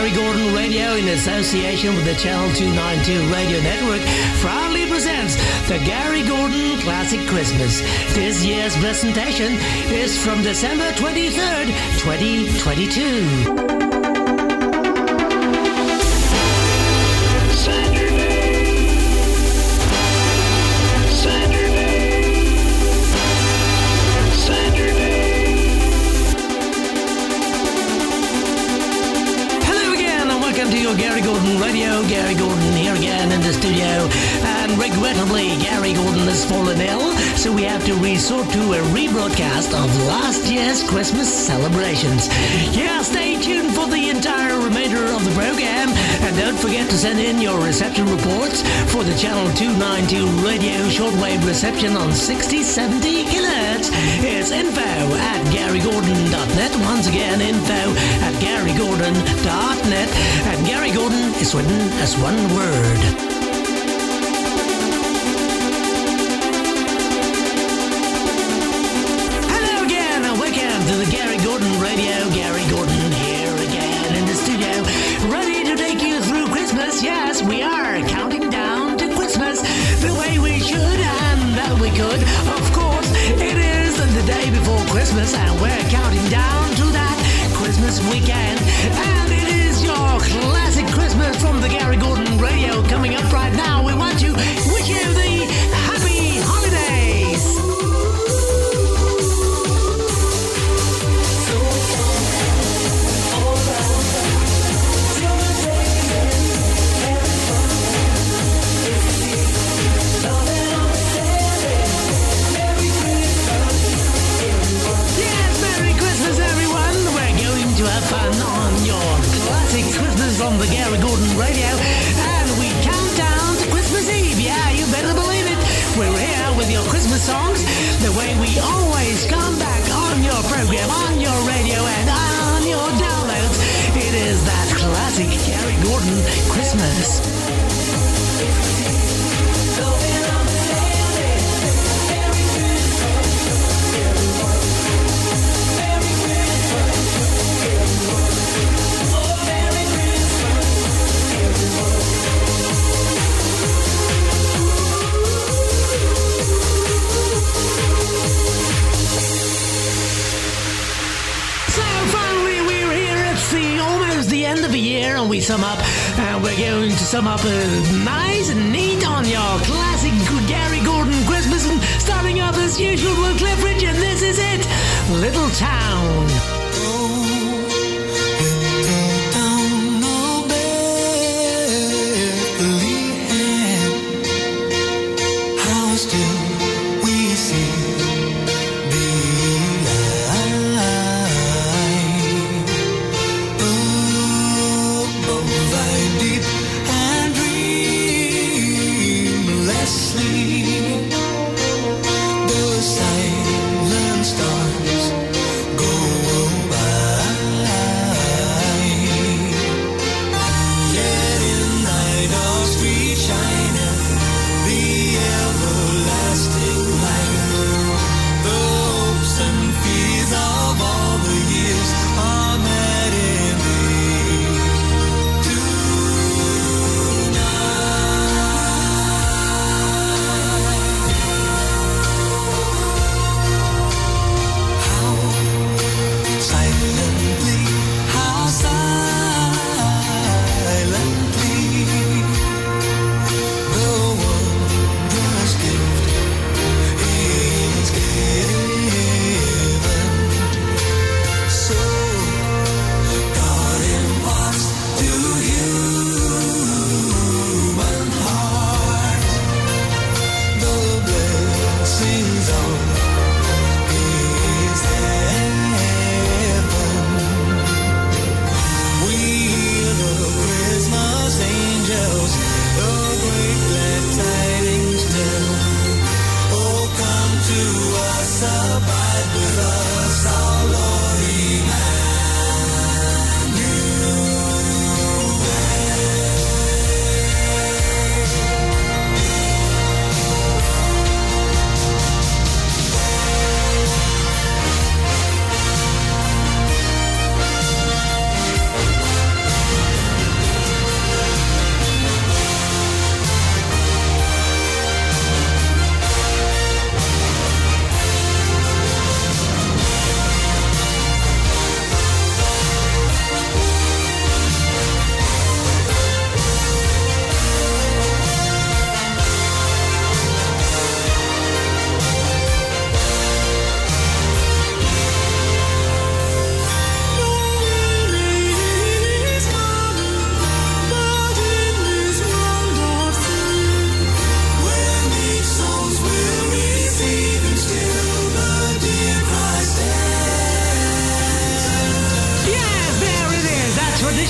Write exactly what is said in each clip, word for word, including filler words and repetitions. Gary Gordon Radio in association with the Channel two ninety-two Radio Network proudly presents the Gary Gordon Classic Christmas. This year's presentation is from December twenty-third, twenty twenty-two. Gary Gordon Radio, Gary Gordon here again in the studio, and regrettably Gary Gordon has fallen ill, so we have to resort to a rebroadcast of last year's Christmas celebrations. Yeah, stay tuned for the entire remainder of the program, and don't forget to send in your reception reports for the Channel two ninety-two Radio shortwave reception on sixty seventy kilohertz. It's info at gary gordon dot net, once again info at gary gordon dot net, and Gary Gary Gordon is written as one word. Hello again and welcome to the Gary Gordon Radio. Gary Gordon here again in the studio, ready to take you through Christmas. Yes, we are counting down to Christmas the way we should and that we could. Of course, it is the day before Christmas and we're counting down to that Christmas weekend. And it is Classic Christmas from the Gary Gordon Radio coming up right now. We want to wish you the happy holidays. Yes, Merry Christmas, everyone. We're going to have fun on your Christmas from the Gary Gordon Radio, and we count down to Christmas Eve. Yeah, you better believe it. We're here with your Christmas songs, the way we always come back on your program, on your radio, and on your downloads. It is that classic Gary Gordon Christmas. End of the year, and we sum up, and we're going to sum up uh, nice and neat on your classic Gary Gordon Christmas, and starting off as usual with Cliff Richard. This is it, Little Town. Those silent stars go away.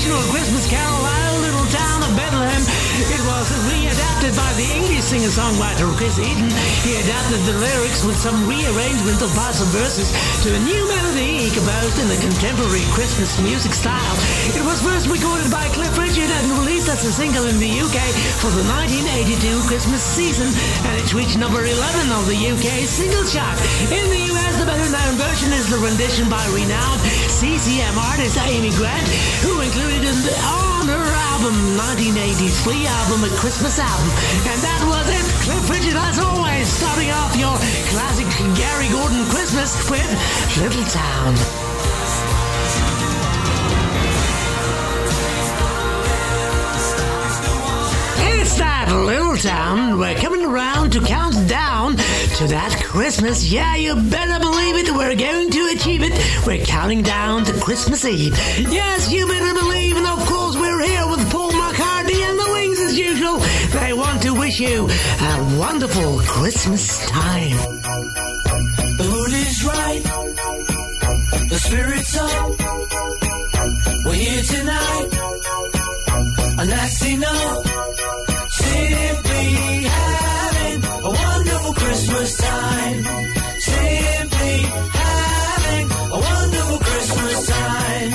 traditional Christmas carol, Our Little Town of Bethlehem. It was readapted by the English singer-songwriter Chris Eaton. He adapted the lyrics with some rearrangement of parts of verses to a new melody he composed in the contemporary Christmas music style. It was first recorded by Cliff Richard and released as a single in the U K for the nineteen eighty-two Christmas season, and it reached number eleven on the U K single chart. In the U S, the better-known version is the rendition by renowned C C M artist Amy Grant, who included in the on her album nineteen eighty-three album, A Christmas Album. And that was it. Cliff Richard, as always, starting off your classic Gary Gordon Christmas with Little Town. It's that Little Town. We're coming around to count down to that Christmas. Yeah, you better believe it. We're going to achieve it. We're counting down to Christmas Eve. Yes, you better believe, and of course we're here with Paul McCartney and the Wings as usual. They want to wish you a wonderful Christmas time. The mood is right, the spirit's up, we're here tonight, and that's enough. Simply having a wonderful Christmas time. Simply having a wonderful Christmas time.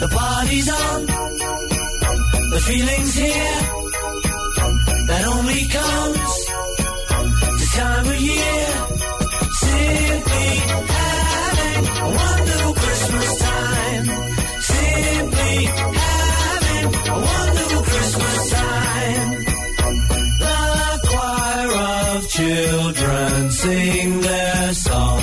The party's on, the feeling's here, that only comes this time of year. Simply having a wonderful Christmas time. Simply having a wonderful Christmas time. The choir of children sing their song.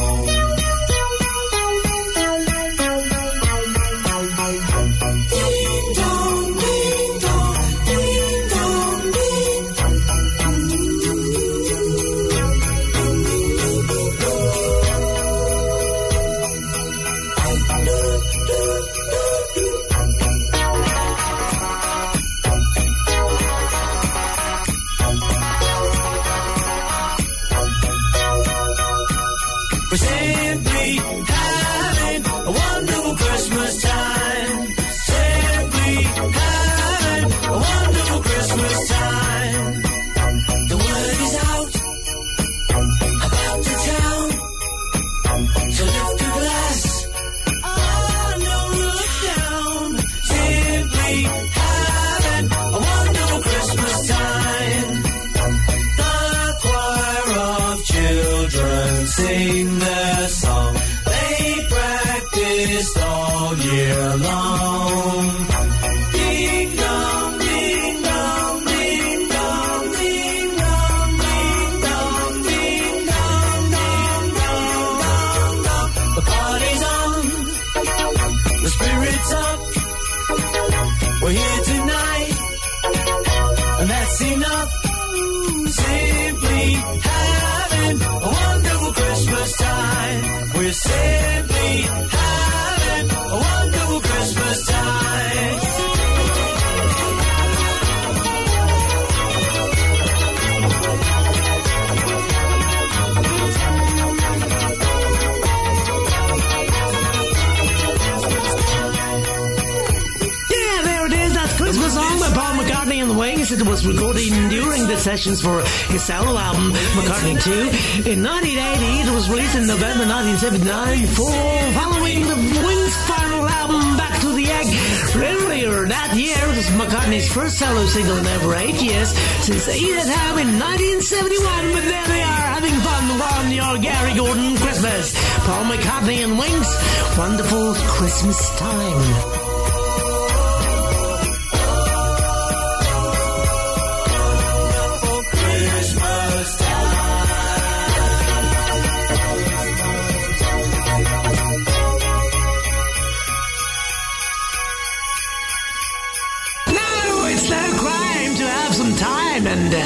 Sing their song, they practiced all year long. Simply having a wonderful Christmas time. Wings. It was recorded during the sessions for his solo album McCartney two. In nineteen eighty, it was released in November nineteen seventy-nine for following the Wings' final album Back to the Egg. Earlier that year, it was McCartney's first solo single in over eight years since Eat at Home in nineteen seventy-one. But there they are, having fun on your Gary Gordon Christmas. Paul McCartney and Wings, wonderful Christmas time. And uh,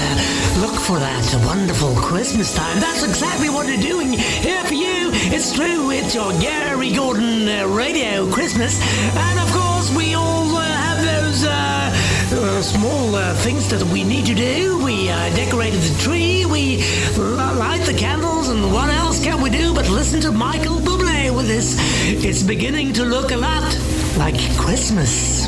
look for that wonderful Christmas time. That's exactly what we're doing here for you. It's true, it's your Gary Gordon uh, Radio Christmas. And of course, we all uh, have those uh, uh, small uh, things that we need to do. We uh, decorated the tree, we light the candles, and what else can we do but listen to Michael Bublé with this? It's beginning to look a lot like Christmas.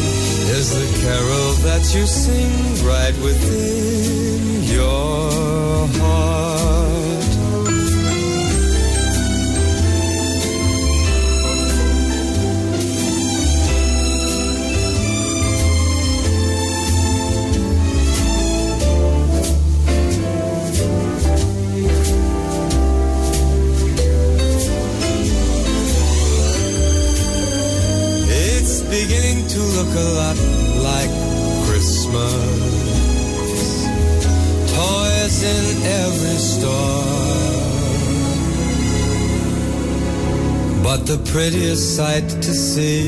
is the carol that you sing right within your heart. Beginning to look a lot like Christmas. Toys in every store. But the prettiest sight to see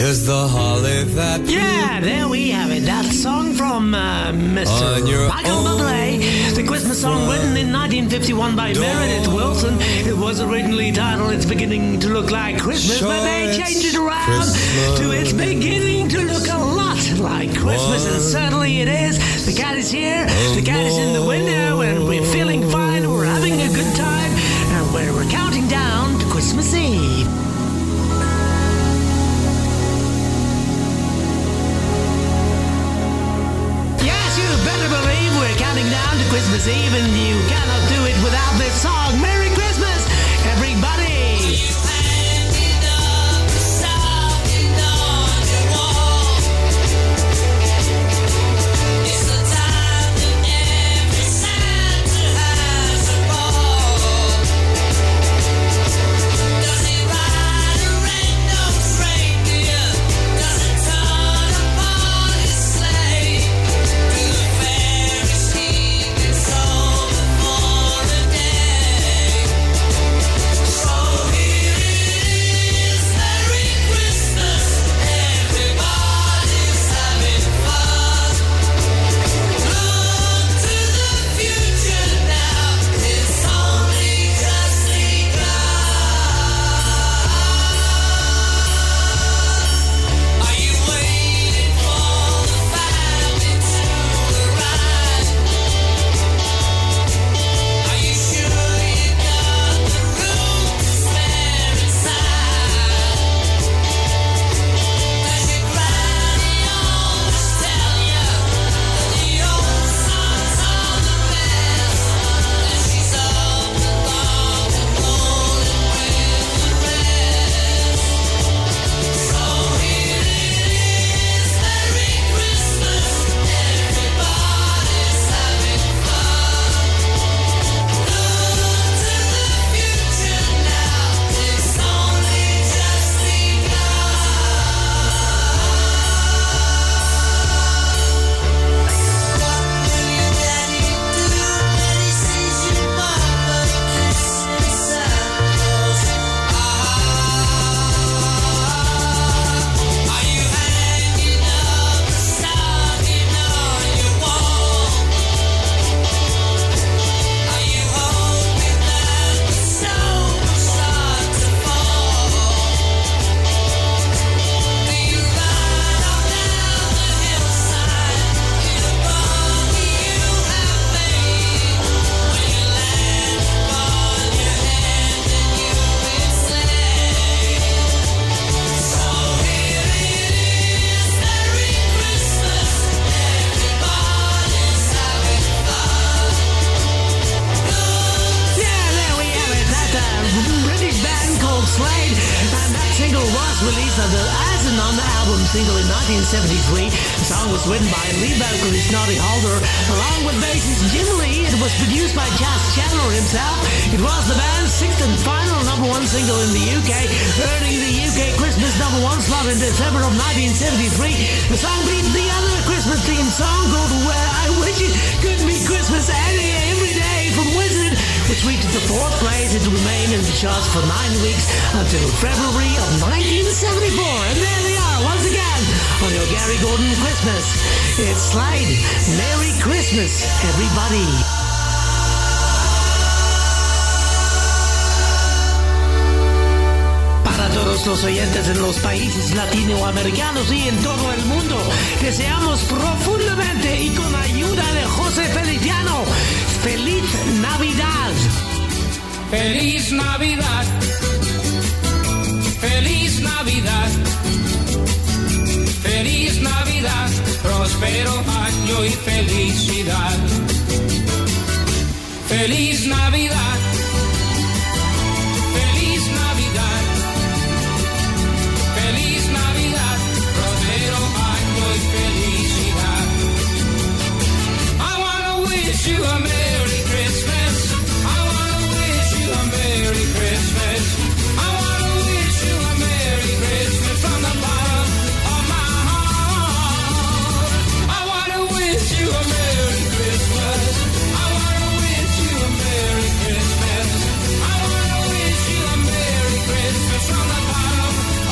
is the holly that... Yeah, there we have it. That song from uh, Mister Michael Bublé. The Christmas song written in nineteen fifty-one by Meredith Wilson. It was originally titled It's Beginning to Look Like Christmas, but they changed it around Christmas to It's Beginning to Look a Lot Like Christmas, and certainly it is. The cat is here, the cat is in the window, and we're feeling fine, we're having a good time, and we're counting down to Christmas Eve. Down to Christmas Eve, and you cannot do it without this song. Merry Christmas, everybody! was released as, a, as an on-the-album single in nineteen seventy-three. The song was written by lead vocalist Noddy Holder along with bassist Jim Lee. It was produced by Chas Chandler himself. It was the band's sixth and final number one single in the U K, earning the U K Christmas number one slot in December of nineteen seventy-three. The song beat the other Christmas-themed song called Where I Wish It Could Be Christmas Any Every Day from Wizard, which reached the fourth place. It remained in the charts for nine weeks until February of nineteen seventy-four. And there they are once again on your Gary Gordon Christmas. It's Slade. Merry Christmas, everybody. Para todos los oyentes en los países latinoamericanos y en todo el mundo, deseamos profundamente y con ayuda de José Feliciano, ¡Feliz Navidad! ¡Feliz Navidad! ¡Feliz Navidad! ¡Feliz Navidad! ¡Próspero año y felicidad! ¡Feliz Navidad! ¡Feliz Navidad! ¡Feliz Navidad! ¡Próspero año y felicidad! I wanna wish you a Merry Christmas. I wanna wish you a Merry Christmas. I wanna wish you a Merry Christmas from the bottom of my heart. I wanna wish you a Merry Christmas. I wanna wish you a Merry Christmas. I wanna wish you a Merry Christmas from the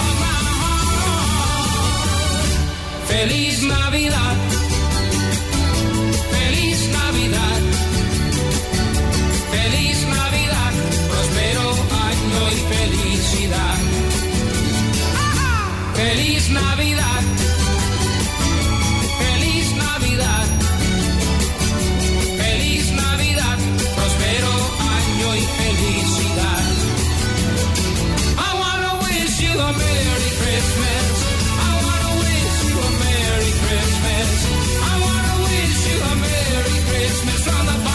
bottom of my heart. Feliz Navidad. Feliz Navidad. Feliz Navidad, próspero año y felicidad. ¡Ajá! Feliz Navidad. Feliz Navidad. Feliz Navidad, próspero año y felicidad. I wanna wish you a Merry Christmas. I wanna wish you a Merry Christmas. I wanna wish you a Merry Christmas from the bottom of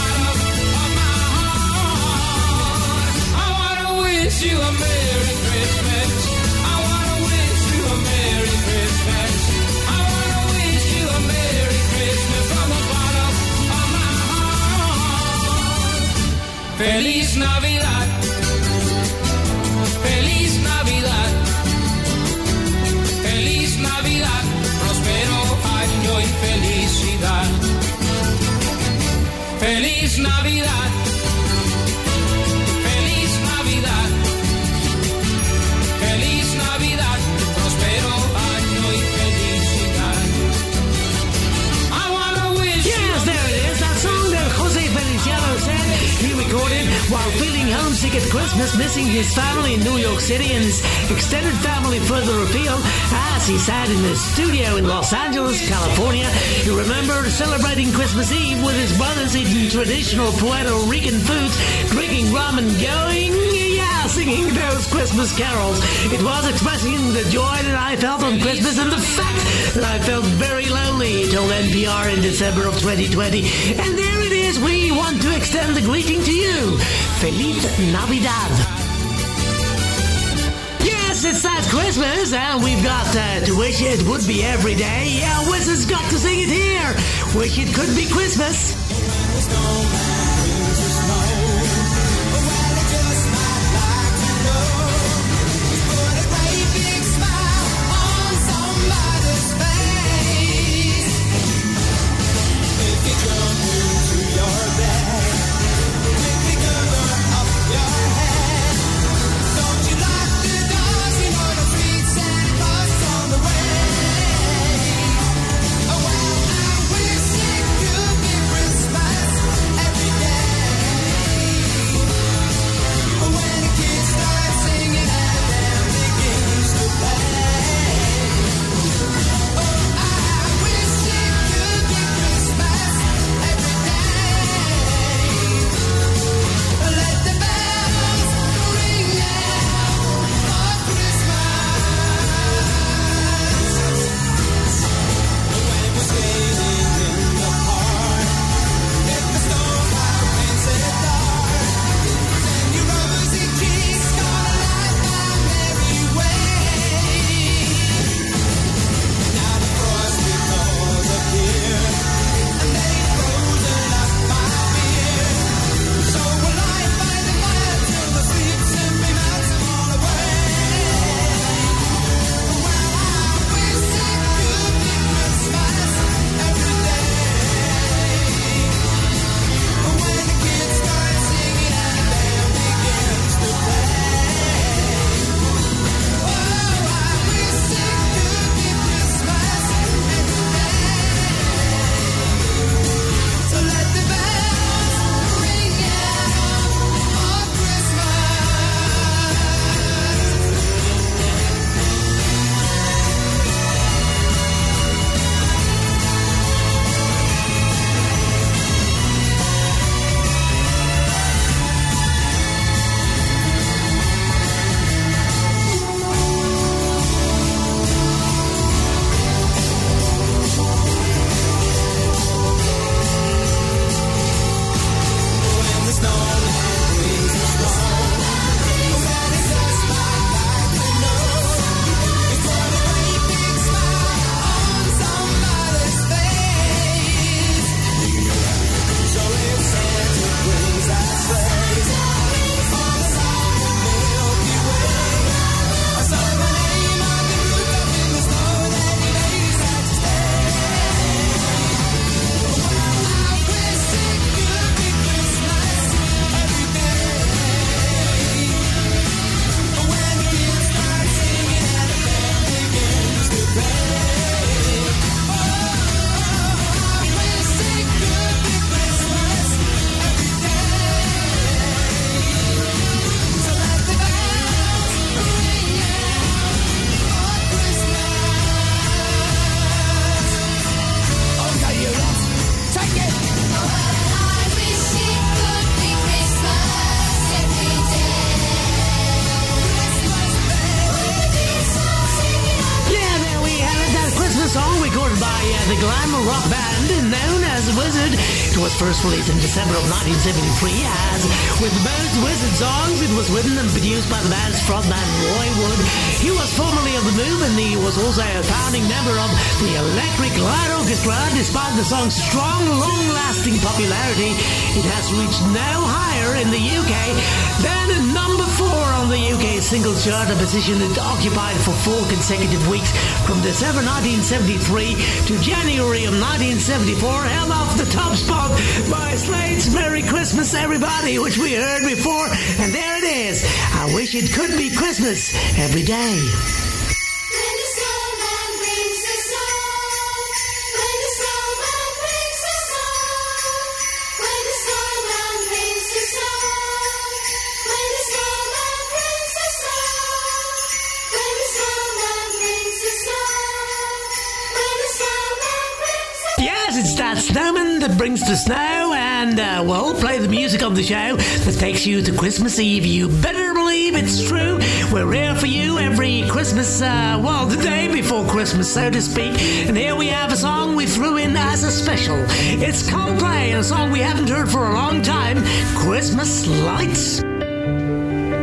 my heart. I wanna wish you a Merry Christmas. I wanna wish you a Merry Christmas. I wanna wish you a Merry Christmas from the bottom of my heart. Feliz Navidad. Feliz Navidad. Feliz Navidad. Prospero año y felicidad. Feliz Navidad. Feliz Navidad. Feliz Navidad. Prospero año y felicidad. I wanna wish. Yes, there it is. That song that José Feliciano said he recorded while feeling homesick at Christmas, missing his family in New York City and his extended family further afield. As he sat in his studio in Los Angeles, California, he remembered celebrating Christmas Eve with his brothers, eating traditional Puerto Rican foods, drinking rum and going, yeah, singing those Christmas carols. It was expressing the joy that I felt on Christmas and the fact that I felt very lonely, he told N P R in December of twenty twenty. And there it is, we want to extend the greeting to you. Feliz Navidad. It's that Christmas, and we've got uh, to wish it would be every day. Yeah, Wizards got to sing it here. Wish it could be Christmas. song recorded by uh, the glamour rock band known as Wizard. It was first released in December of nineteen seventy-three as with most Wizard songs. It was written and produced by the band's frontman Roy Wood. He was formerly of the Move and he was also a founding member of the Electric Light Orchestra. Despite the song's strong, long-lasting popularity, it has reached no higher in the U K than number four on the U K single chart, a position it occupied for four consecutive weeks from December nineteen seventy-three to January of nineteen seventy-four, held off the top spot by Slade's Merry Christmas Everybody, which we heard before, and there it is. I wish it could be Christmas every day. Snowman that brings the snow, and uh, we'll play the music of the show that takes you to Christmas Eve. You better believe it's true. We're here for you every Christmas, uh, well, the day before Christmas, so to speak. And here we have a song we threw in as a special. It's Coldplay, a song we haven't heard for a long time, Christmas Lights.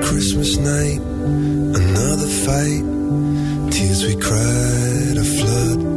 Christmas night, another fight, tears we cried a flood.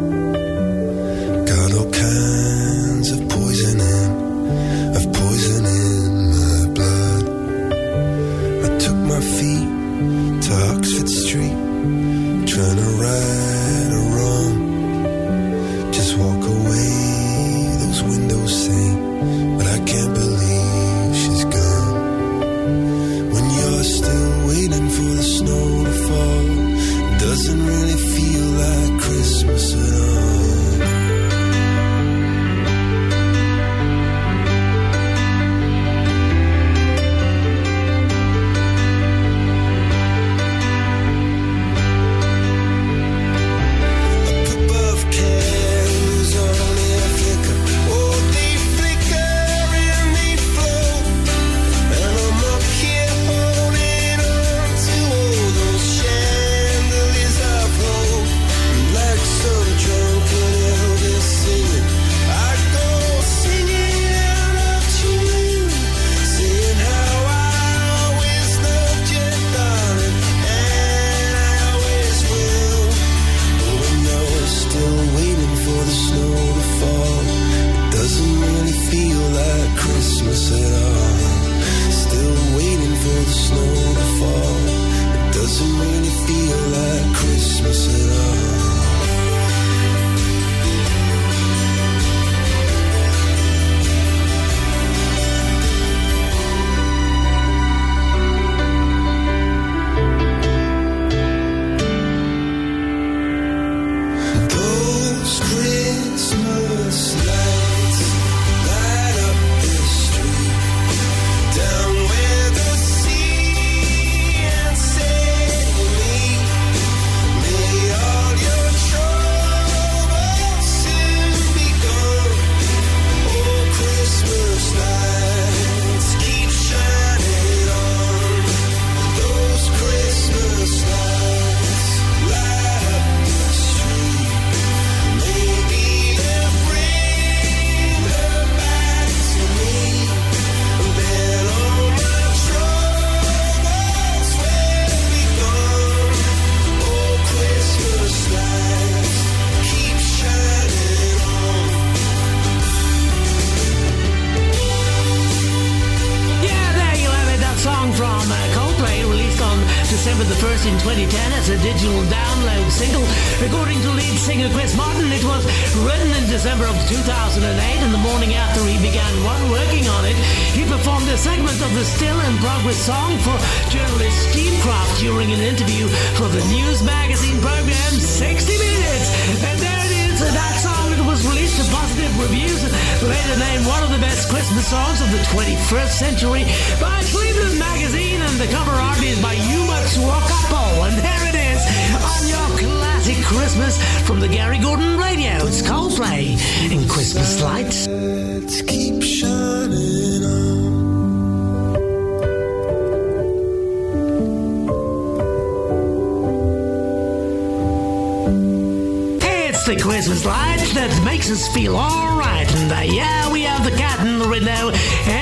the Christmas lights that makes us feel all right. And uh, yeah, we have the cat in the window.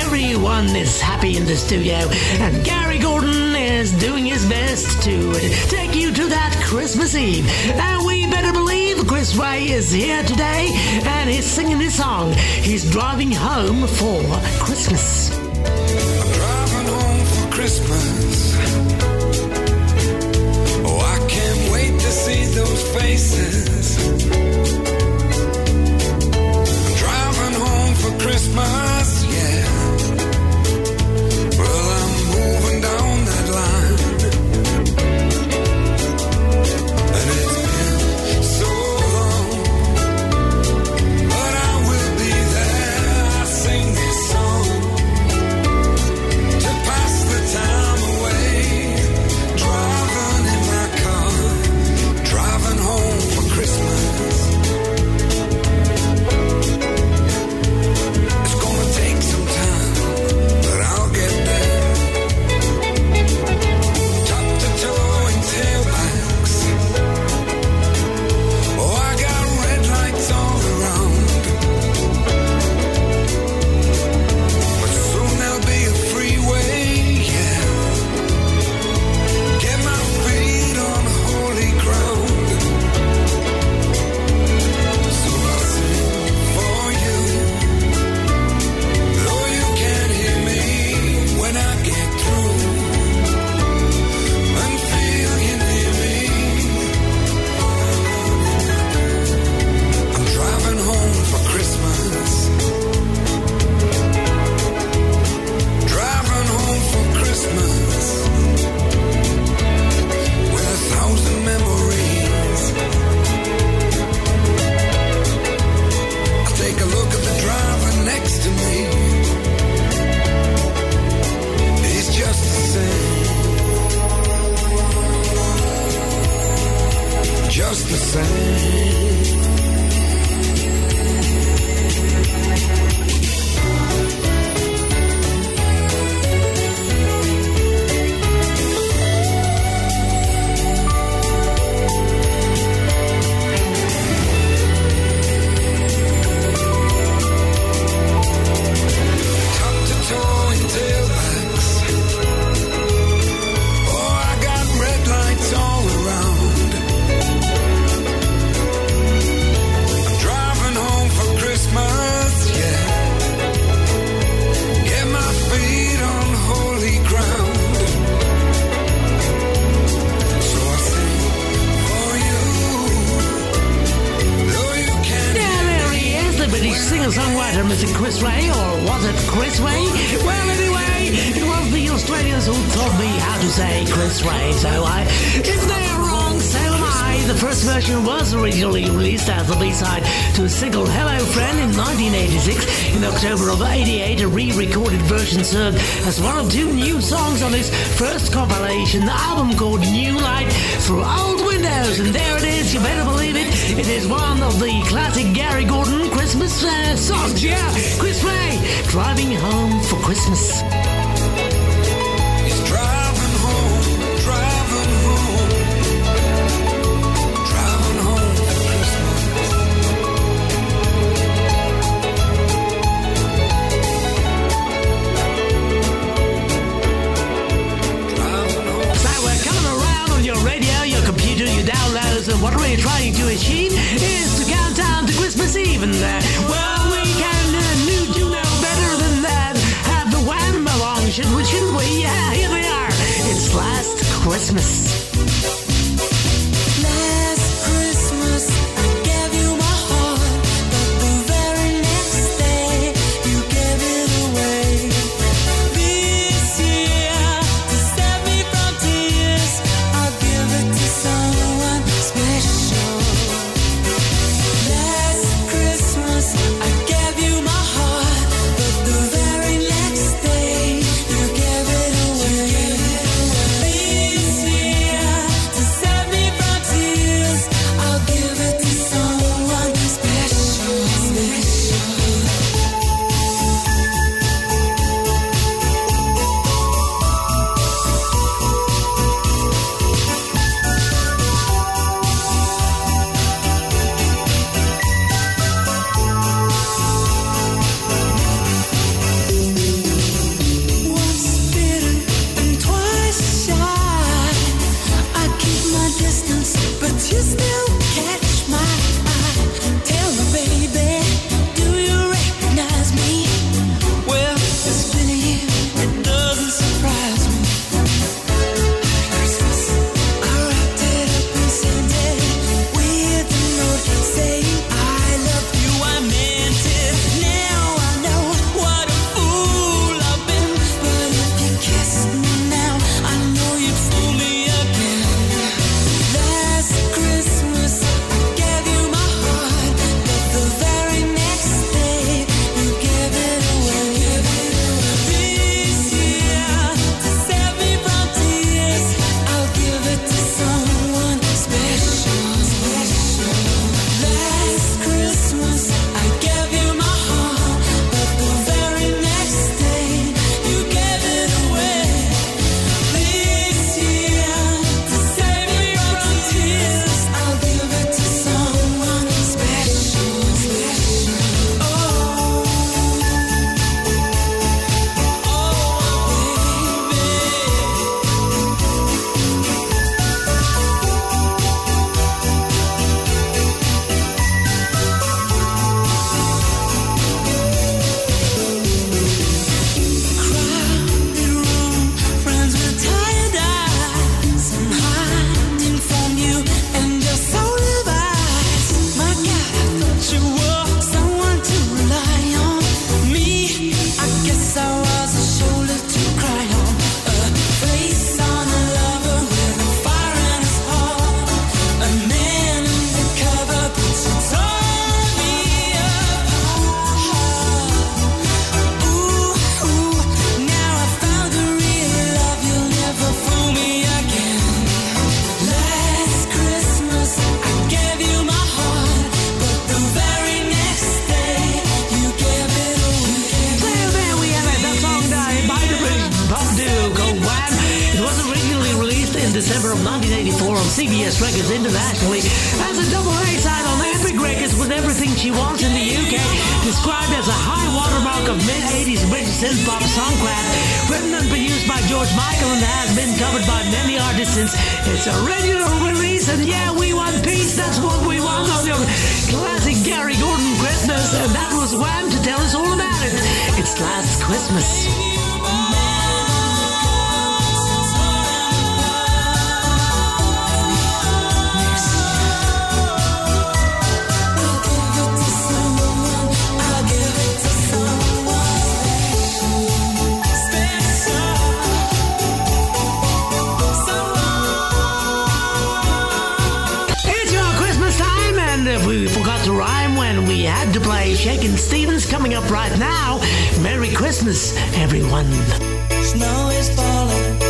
Everyone is happy in the studio. And Gary Gordon is doing his best to take you to that Christmas Eve. And we better believe Chris Way is here today and he's singing his song. He's driving home for Christmas. I'm driving home for Christmas. Oh, I can't wait to see those faces. I'm driving home for Christmas, yeah. Well, I'm moving down that line. And it's been so long, but I will be there. I sing this song to pass the time away. Driving in my car, driving home for Christmas. As one of two new songs on his first compilation album called New Light Through Old Windows. And there it is, you better believe it. It is one of the classic Gary Gordon Christmas uh, songs. Yeah, Chris Way, driving home for Christmas. What we're trying to achieve is to count down to Christmas Eve. And uh, well, we can uh, do, do no better than that. Have the Wham along, shouldn't we? Shouldn't we? Yeah, here they are. It's Last Christmas. November of nineteen eighty-four on C B S Records internationally as a double A-side on Epic Records with Everything She Wants in the U K, described as a high watermark of mid-eighties British synth-pop songcraft, written and produced by George Michael and has been covered by many artists since its original release. And yeah, we want peace, that's what we want on your classic Gary Gordon Christmas, and that was Wham! To tell us all about it. It's Last Christmas. We forgot to rhyme when we had to play Shakin' Stevens. Coming up right now, Merry Christmas, everyone. Snow is falling.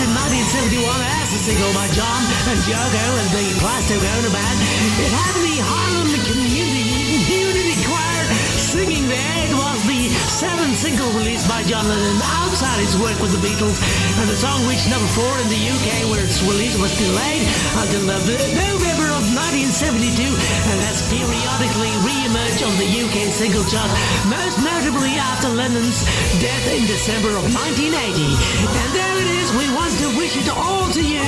in nineteen seventy-one as a single by John and Diogo and the Plastic Ono Band. It had the Harlem Community Unity Choir singing there. It was the seventh single released by John Lennon outside his work with the Beatles, and the song reached number four in the U K, where its release was delayed until November of nineteen seventy-two, and has periodically re-emerged on the U K single chart, most notably after Lennon's death in December of nineteen eighty. And there it is. We want to wish it all to you.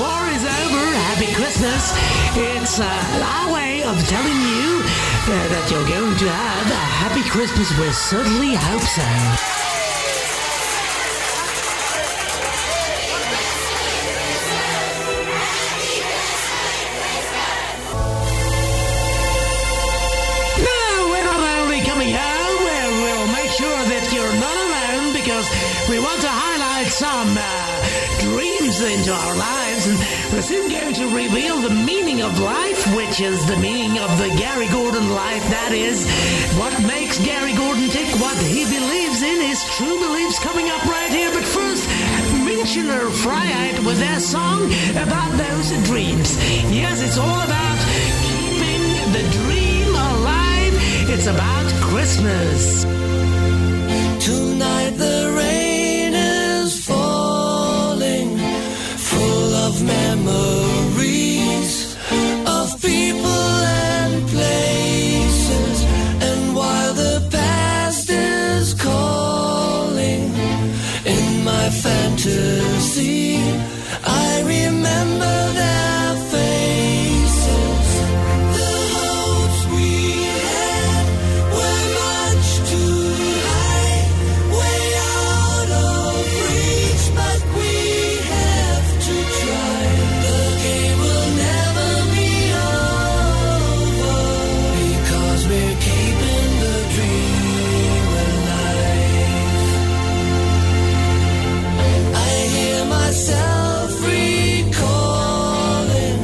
War is over. Happy Christmas. It's uh, our way of telling you uh, that you're going to have a happy Christmas. We certainly hope so. We want to highlight some uh, dreams into our lives, and we're soon going to reveal the meaning of life, which is the meaning of the Gary Gordon life. That is, what makes Gary Gordon tick, what he believes in, his true beliefs, coming up right here. But first, Minshuller Frye with their song about those dreams. Yes, it's all about keeping the dream alive. It's about Christmas. Tonight the rain is falling, full of memories of people and places. And while the past is calling, in my fantasy, I remember their faces. The hopes we had were much too self-recalling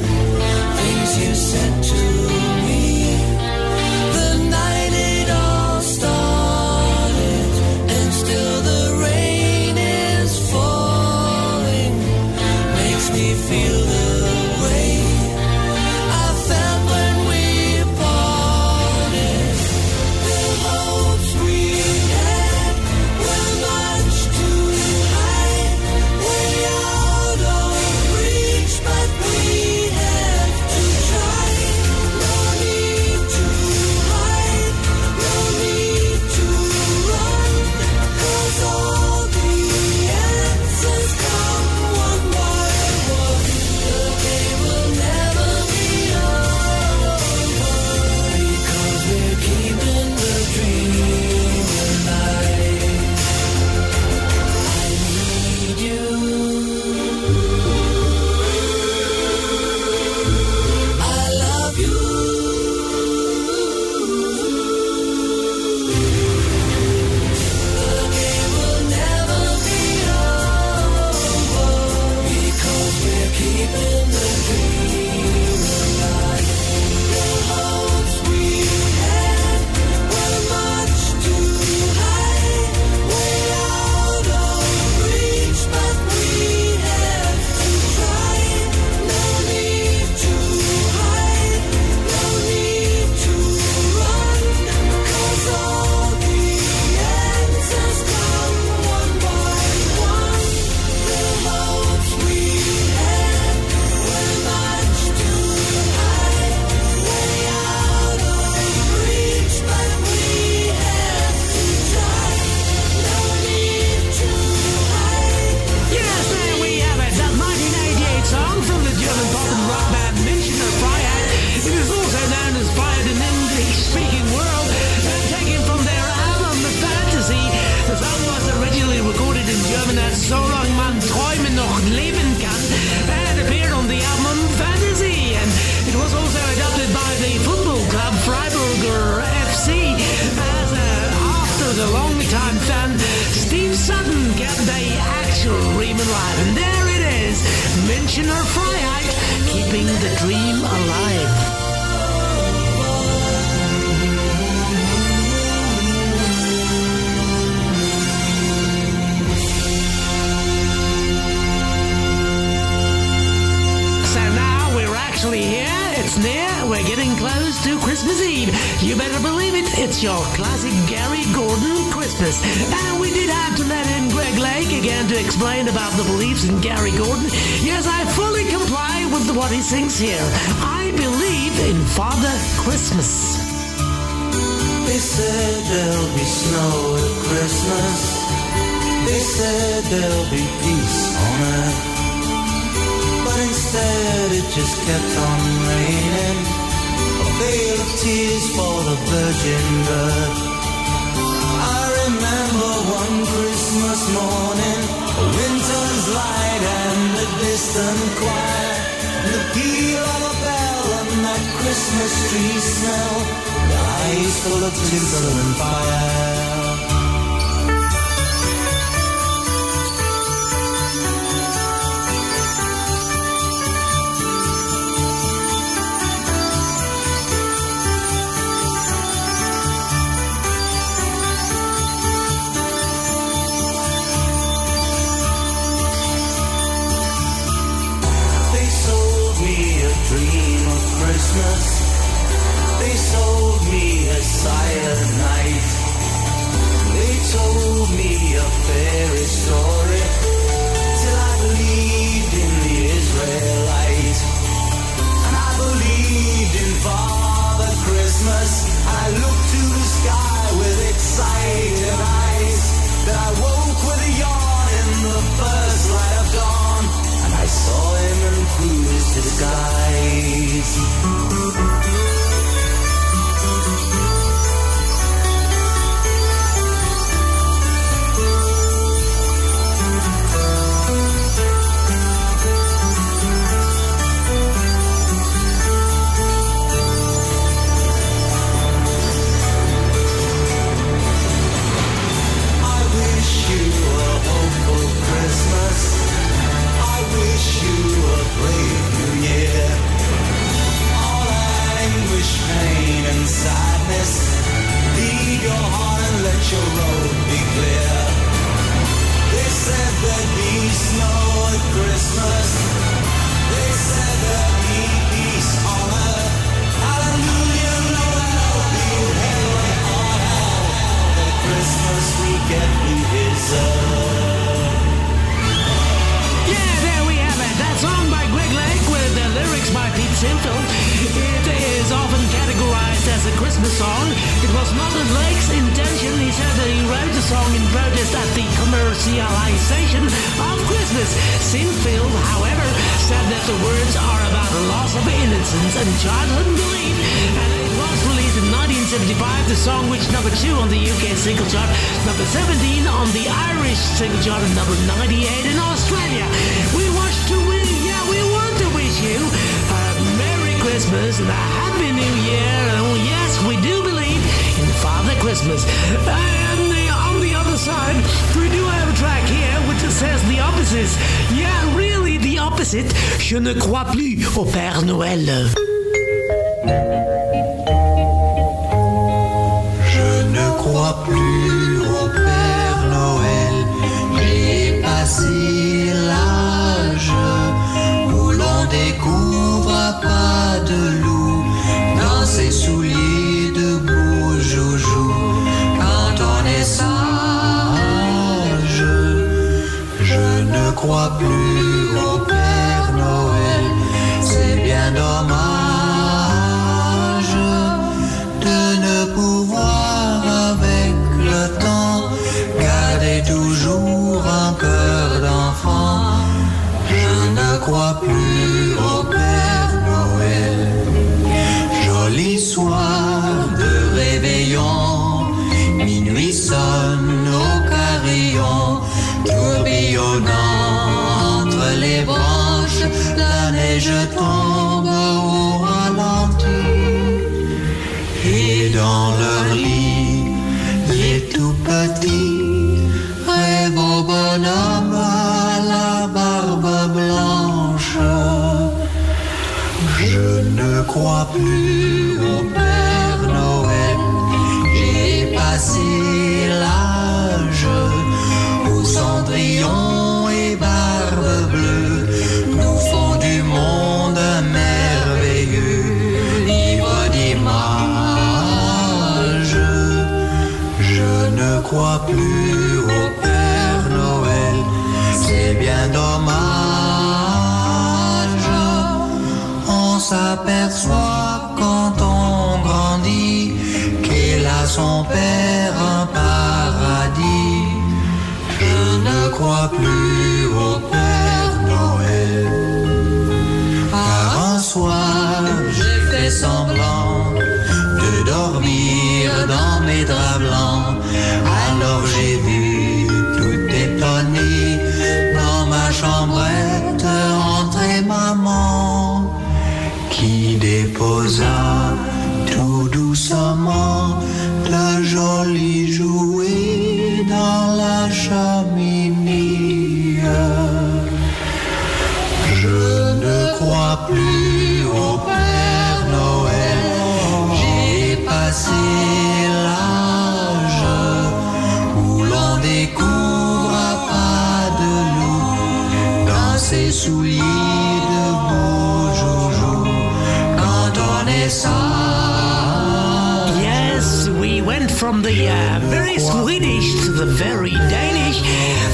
things you said to me. The night it all started, and still the rain is falling, makes me feel the way I felt when we parted. The hopes we had were much too high, way out of reach, but we have to try. No need to hide, no need to run, 'cause all the answers come one by one. The game will never be over, because we're keeping the dream alive. I need you. I love you. The game will never be over, because we're keeping the dream alive. The hopes we had were much too high, way out of reach, but we have to try. No need to hide, no need to run, 'cause all the answers come one by one. The hopes we had were much too high, way out of reach, but we have to try. No need to hide. Yes, there we have it. That nineteen eighty-eight song from the German pop and rock band Minshuller Frye. It is also known as Frye in the English-speaking world, and taken from their album The Fantasy. The song was originally recorded in German as "Solange man träumen noch leben kann," and appeared on the album Fantasy. And it was also adopted by the football club Freiburger F C as a after the long-time fan Steve Sutton kept the actual dream alive. And there it is, Minshuller Frye, keeping the dream alive. near, we're getting close to Christmas Eve. You better believe it, it's your classic Gary Gordon Christmas. And we did have to let in Greg Lake again to explain about the beliefs in Gary Gordon. Yes, I fully comply with what he sings here. I believe in Father Christmas. They said there'll be snow at Christmas. They said there'll be peace on earth. But instead it just kept on raining. A veil of tears for the virgin birth. I remember one Christmas morning, a winter's light and a distant choir, and the peal of a bell and that Christmas tree smell. Eyes full of tinsel and fire. They sold me a dream of Christmas. They sold me a silent night. They told me a fairy story till I believed in the Israelite. And I believed in Father Christmas. I looked to the sky with excited eyes. Then I woke with a yawn in the first light of dawn, and I saw him in his disguise. Je ne crois plus au Père Noël. Je ne crois plus au Père Noël. J'ai passé l'âge où l'on découvre pas de loup dans ses souliers de beaux joujou. Quand on est sage, je ne crois plus. Je ne crois plus au Père Noël. Joli soir de réveillon, minuit sonne au carillon, tourbillonnant entre les branches, la neige tombe au ralenti. Et dans leur lit, les tout petits rêvent au bonhomme à la barbe blanche. Je ne crois plus au Père Noël. J'ai passé l'âge où Cendrillon et Barbe Bleue nous font du monde merveilleux. ne crois plus au Père Noël. Car un soir, j'ai fait semblant de dormir dans mes draps blancs. Alors j'ai vu tout étonné dans ma chambrette entrer maman qui déposa tout doucement la jolie jouée dans la cheminée. Je ne crois plus au Père Noël, j'ai passé l'âge où l'on découvre à pas de loup dans ses souliers de beaux joujoux quand on est sage. We went from the uh, very Swedish to the very Danish.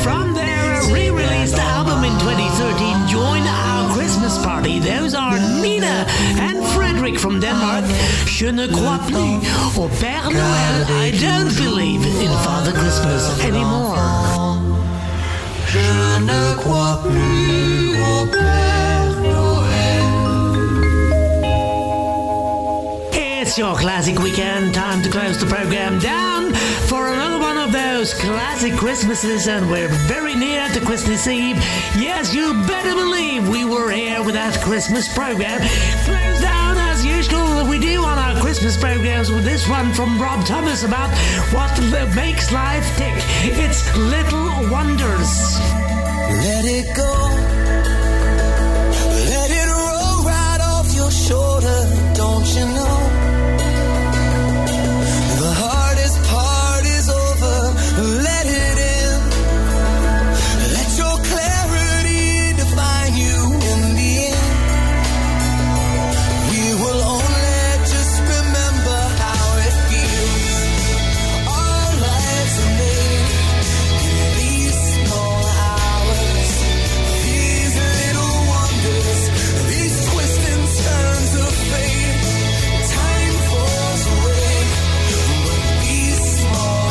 From their re-released album in twenty thirteen, join our Christmas party. Those are Nina and Frederick from Denmark. Je ne crois plus au Père Noël. I don't believe in Father Christmas anymore. Je ne crois plus au Père Noël. It's your classic weekend. Time to close the program down for another one of those classic Christmases, and we're very near to Christmas Eve. Yes, you better believe we were here with that Christmas program. Close down as usual we do on our Christmas programs with this one from Rob Thomas about what makes life tick. It's Little Wonders. Let it go. Let it roll right off your shoulder, don't you know? Let it in. Let your clarity define you in the end. We will only just remember how it feels. Our lives are made in these small hours. These little wonders, these twists and turns of fate. Time falls away, but these small hours.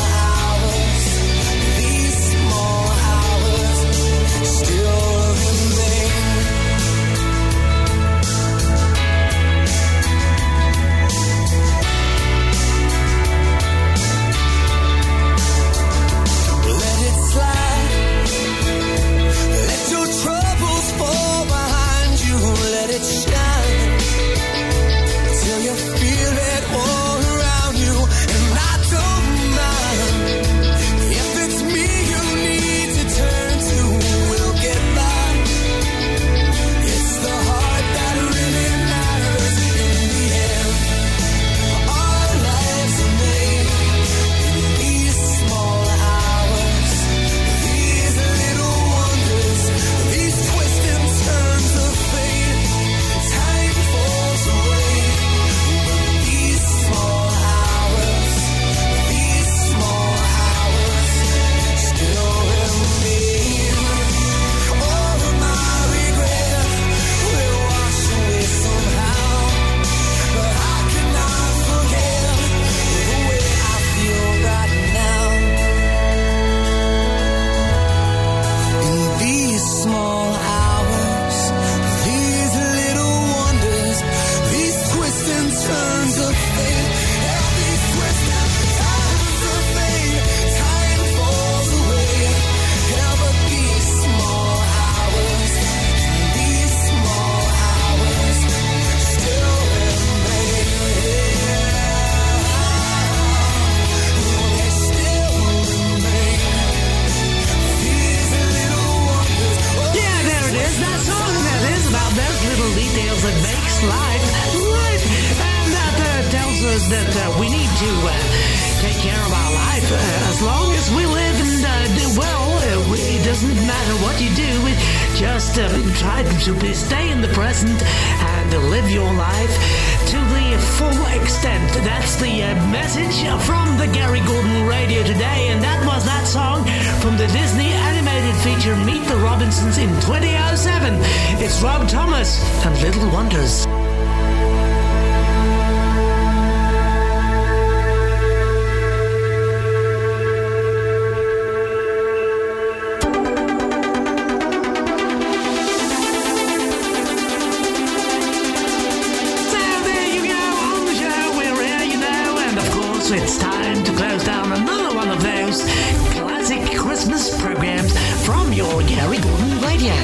your Gary Gordon Radio.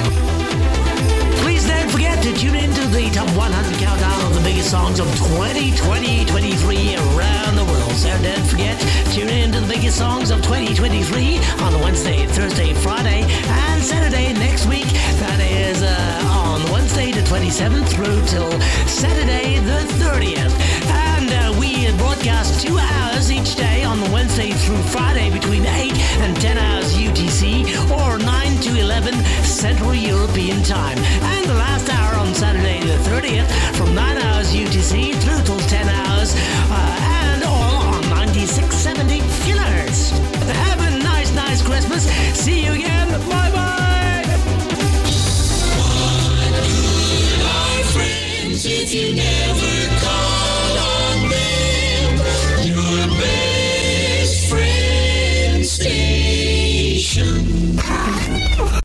Please don't forget to tune in to the Top one hundred Countdown of the biggest songs of twenty twenty, twenty-three around the world. So don't forget, tune in to the biggest songs of twenty twenty-three on Wednesday, Thursday, Friday and Saturday next week. That is uh, on Wednesday the twenty-seventh through till Saturday the thirtieth. And uh, we broadcast two hours each day on Wednesday through Friday between eight and ten hours U T C or nine to eleven Central European Time. And the last hour on Saturday the thirtieth from nine hours U T C through till ten hours uh, and all on ninety-six seventy kilohertz. Have a nice, nice Christmas. See you again. Bye-bye. What do my friends, if you never